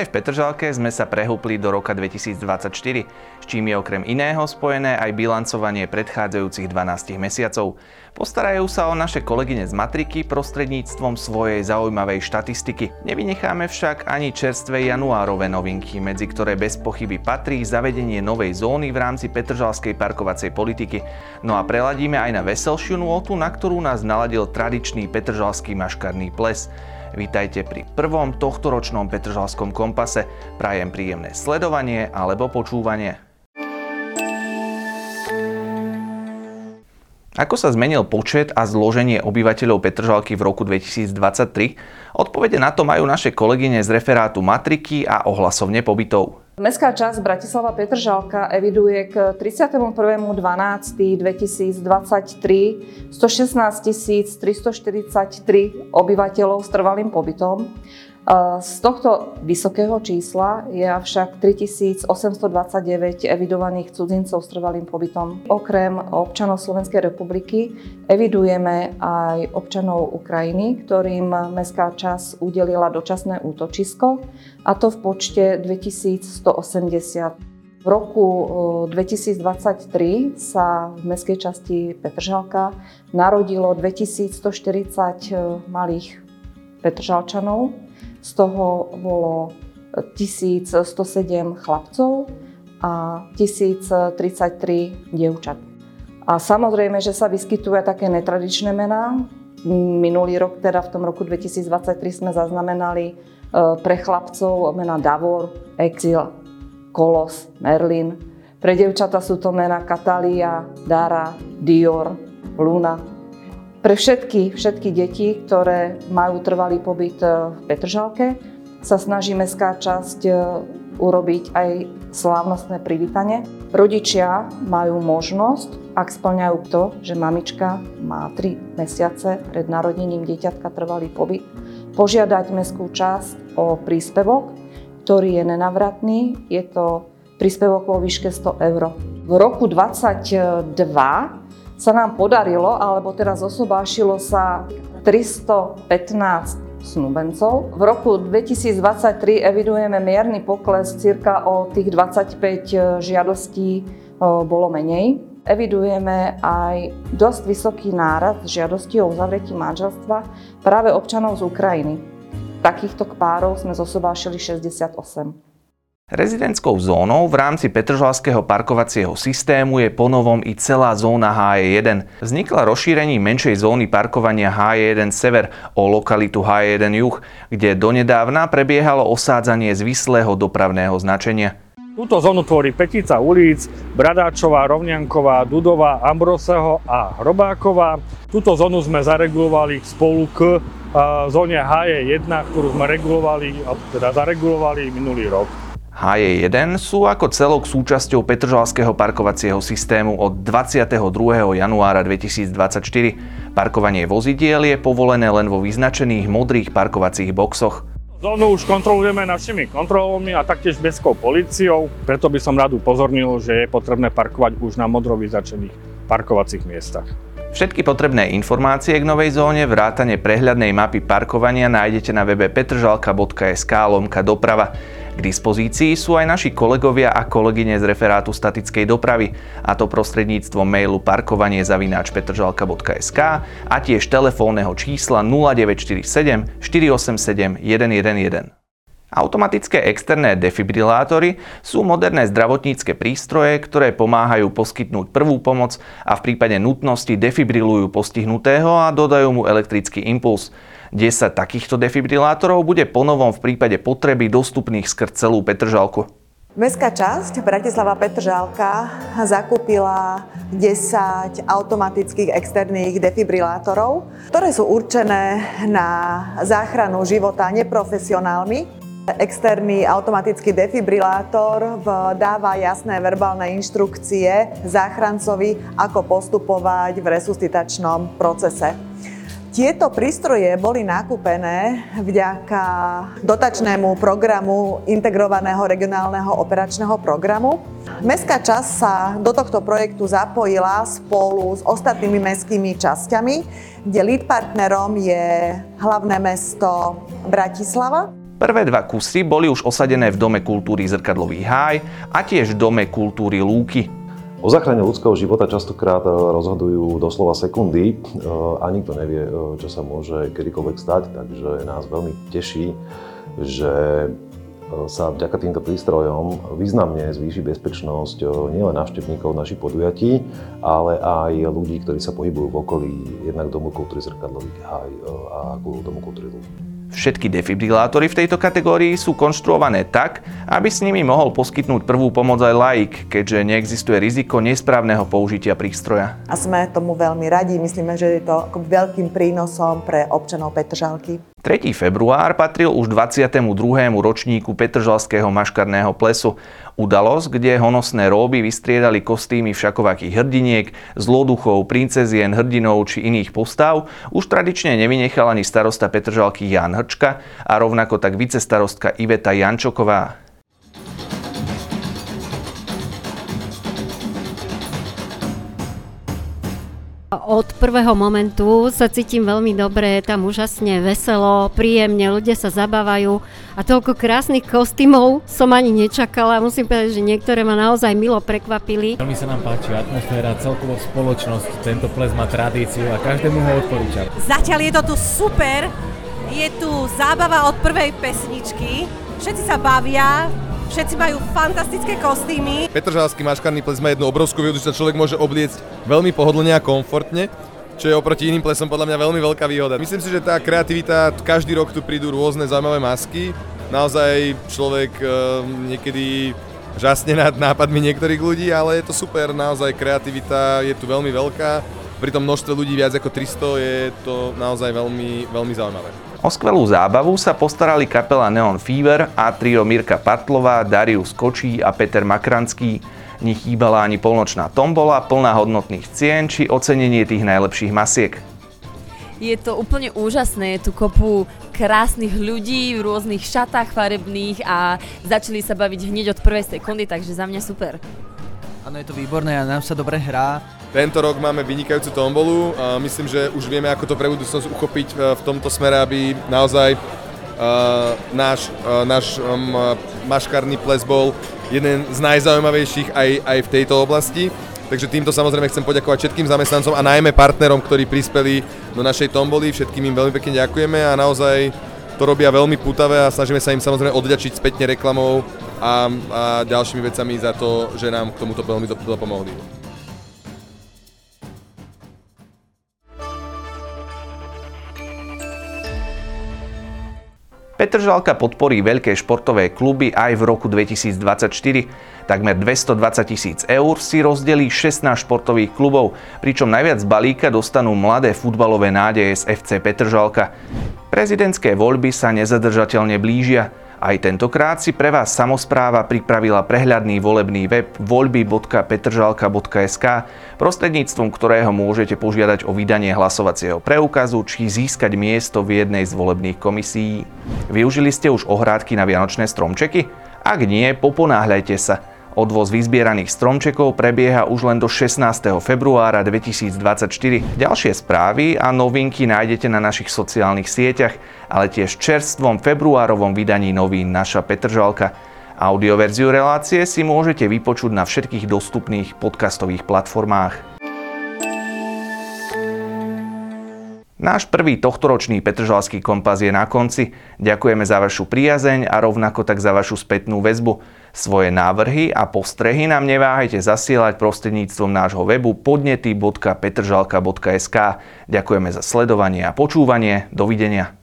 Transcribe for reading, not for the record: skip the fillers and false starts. Aj v Petržalke sme sa prehúpli do roka 2024, s čím je okrem iného spojené aj bilancovanie predchádzajúcich 12 mesiacov. Postarajú sa o naše kolegyne z matriky prostredníctvom svojej zaujímavej štatistiky. Nevynecháme však ani čerstvé januárove novinky, medzi ktoré bez pochyby patrí zavedenie novej zóny v rámci petržalskej parkovacej politiky. No a preladíme aj na veselšiu nôtu, na ktorú nás naladil tradičný petržalský maškarný ples. Vítajte pri prvom tohtoročnom Petržalskom kompase. Prajem príjemné sledovanie alebo počúvanie. Ako sa zmenil počet a zloženie obyvateľov Petržalky v roku 2023? Odpovede na to majú naše kolegyne z referátu matriky a ohlasovne pobytov. Mestská časť Bratislava Petržalka eviduje k 31.12.2023 116 343 obyvateľov s trvalým pobytom. Z tohto vysokého čísla je avšak 3829 evidovaných cudzincov s trvalým pobytom. Okrem občanov Slovenskej republiky evidujeme aj občanov Ukrajiny, ktorým mestská časť udelila dočasné útočisko, a to v počte 2180. V roku 2023 sa v mestskej časti Petržalka narodilo 2140 malých Petržalčanov. Z toho bolo 1107 chlapcov a 1033 dievčat. A samozrejme, že sa vyskytujú také netradičné mená. Minulý rok, teda v tom roku 2023, sme zaznamenali pre chlapcov mená Davor, Exil, Kolos, Merlin. Pre dievčata sú to mená Katalia, Dara, Dior, Luna. Pre všetky deti, ktoré majú trvalý pobyt v Petržalke, sa snaží mestská časť urobiť aj slávnostné privítanie. Rodičia majú možnosť, ak spĺňajú to, že mamička má 3 mesiace pred narodením dieťatka trvalý pobyt, požiadať mestskú časť o príspevok, ktorý je nenavratný. Je to príspevok vo výške 100 eur. V roku 2022 sa nám podarilo, alebo teraz osobášilo sa 315 snúbencov. V roku 2023 evidujeme mierny pokles, cirka o tých 25 žiadostí bolo menej. Evidujeme aj dosť vysoký nárast žiadostí o uzavretí manželstva práve občanov z Ukrajiny. Takýchto párov sme zosobášili 68. Rezidentskou zónou v rámci Petržalského parkovacieho systému je ponovom i celá zóna Háje 1. Vznikla rozšírením menšej zóny parkovania Háje 1 sever o lokalitu Háje 1 juh, kde donedávna prebiehalo osádzanie zvislého dopravného značenia. Túto zónu tvorí petica ulic Bradáčová, Rovňanková, Dudová, Ambroseho a Hrobáková. Túto zónu sme zaregulovali spolu k zóne Háje 1, ktorú sme zaregulovali minulý rok. Háje 1 sú ako celok súčasťou Petržalského parkovacieho systému od 22. januára 2024. Parkovanie vozidiel je povolené len vo vyznačených modrých parkovacích boxoch. Zónu už kontrolujeme našimi kontrolami a taktiež mestskou políciou, preto by som rád upozornil, že je potrebné parkovať už na modro vyznačených parkovacích miestach. Všetky potrebné informácie k novej zóne vrátane prehľadnej mapy parkovania nájdete na webe petržalka.sk/doprava. K dispozícii sú aj naši kolegovia a kolegyne z referátu statickej dopravy, a to prostredníctvom mailu parkovanie@petržalka.sk a tiež telefónneho čísla 0947 487 111. Automatické externé defibrilátory sú moderné zdravotnícke prístroje, ktoré pomáhajú poskytnúť prvú pomoc a v prípade nutnosti defibrilujú postihnutého a dodajú mu elektrický impuls. 10 takýchto defibrilátorov bude ponovom v prípade potreby dostupných skrz celú Petržalku. Mestská časť Bratislava Petržalka zakúpila 10 automatických externých defibrilátorov, ktoré sú určené na záchranu života neprofesionálmi. Externý automatický defibrilátor dáva jasné verbálne inštrukcie záchrancovi, ako postupovať v resuscitačnom procese. Tieto prístroje boli nakúpené vďaka dotačnému programu Integrovaného regionálneho operačného programu. Mestská časť sa do tohto projektu zapojila spolu s ostatnými mestskými časťami, kde lead partnerom je hlavné mesto Bratislava. Prvé dva kusy boli už osadené v Dome kultúry Zrkadlový Háj a tiež v Dome kultúry Lúky. O záchrane ľudského života častokrát rozhodujú doslova sekundy a nikto nevie, čo sa môže kedykoľvek stať, takže nás veľmi teší, že sa vďaka týmto prístrojom významne zvýši bezpečnosť nielen návštevníkov našich podujatí, ale aj ľudí, ktorí sa pohybujú v okolí jednak Domu kultúry Zrkadlový Háj a Domu kultúry Lúky. Všetky defibrilátory v tejto kategórii sú konštruované tak, aby s nimi mohol poskytnúť prvú pomoc aj laik, keďže neexistuje riziko nesprávneho použitia prístroja. A sme tomu veľmi radi, myslíme, že je to veľkým prínosom pre občanov Petržalky. 3. február patril už 22. ročníku Petržalského maškarného plesu. Udalosť, kde honosné róby vystriedali kostýmy všakovakých hrdiniek, zloduchov, princezien, hrdinov či iných postav, už tradične nevynechal ani starosta Petržalky Ján Hrčka a rovnako tak vicestarostka Iveta Jančoková. Od prvého momentu sa cítim veľmi dobre, je tam úžasne veselo, príjemne, ľudia sa zabávajú a toľko krásnych kostýmov som ani nečakala. Musím povedať, že niektoré ma naozaj milo prekvapili. Veľmi sa nám páči atmosféra, celkovo spoločnosť, tento ples má tradíciu a každému ho odporúčam. Zatiaľ je to tu super, je tu zábava od prvej pesničky, všetci sa bavia. Všetci majú fantastické kostýmy. Petržalský maškarný ples má jednu obrovskú výhodu, že sa človek môže obliecť veľmi pohodlne a komfortne, čo je oproti iným plesom podľa mňa veľmi veľká výhoda. Myslím si, že tá kreativita, každý rok tu prídu rôzne zaujímavé masky. Naozaj človek niekedy žasne nad nápadmi niektorých ľudí, ale je to super, naozaj kreativita je tu veľmi veľká. Pri tom množstve ľudí viac ako 300 je to naozaj veľmi, veľmi zaujímavé. O skvelú zábavu sa postarali kapela Neon Fever a trio Mirka Partlová, Darius Kočí a Peter Makranský. Nechýbala ani polnočná tombola, plná hodnotných cien či ocenenie tých najlepších masiek. Je to úplne úžasné, je tu kopu krásnych ľudí v rôznych šatách farebných a začali sa baviť hneď od prvej sekundy, takže za mňa super. Áno, je to výborné a nám sa dobre hrá. Tento rok máme vynikajúcu tombolu a myslím, že už vieme, ako to pre budúcnosť uchopiť v tomto smere, aby naozaj náš maškarný ples bol jeden z najzaujímavejších aj v tejto oblasti. Takže týmto samozrejme chcem poďakovať všetkým zamestnancom a najmä partnerom, ktorí prispeli do našej tomboly. Všetkým im veľmi pekne ďakujeme a naozaj to robia veľmi pútavé a snažíme sa im samozrejme odďačiť spätne reklamou a ďalšími vecami za to, že nám k tomuto veľmi pomohli. Petržalka podporí veľké športové kluby aj v roku 2024. Takmer 220 000 eur si rozdelí 16 športových klubov, pričom najviac balíka dostanú mladé futbalové nádeje z FC Petržalka. Prezidentské voľby sa nezadržateľne blížia. Aj tentokrát si pre vás samospráva pripravila prehľadný volebný web voľby.petržalka.sk, prostredníctvom ktorého môžete požiadať o vydanie hlasovacieho preukazu či získať miesto v jednej z volebných komisií. Využili ste už ohrádky na vianočné stromčeky? Ak nie, poponáhľajte sa. Odvoz vyzbieraných stromčekov prebieha už len do 16. februára 2024. Ďalšie správy a novinky nájdete na našich sociálnych sieťach, ale tiež v čerstvom februárovom vydaní novín Naša Petržalka. Audioverziu relácie si môžete vypočuť na všetkých dostupných podcastových platformách. Náš prvý tohtoročný Petržalský kompas je na konci. Ďakujeme za vašu priazeň a rovnako tak za vašu spätnú väzbu. Svoje návrhy a postrehy nám neváhajte zasielať prostredníctvom nášho webu podnety.petržalka.sk. Ďakujeme za sledovanie a počúvanie. Dovidenia.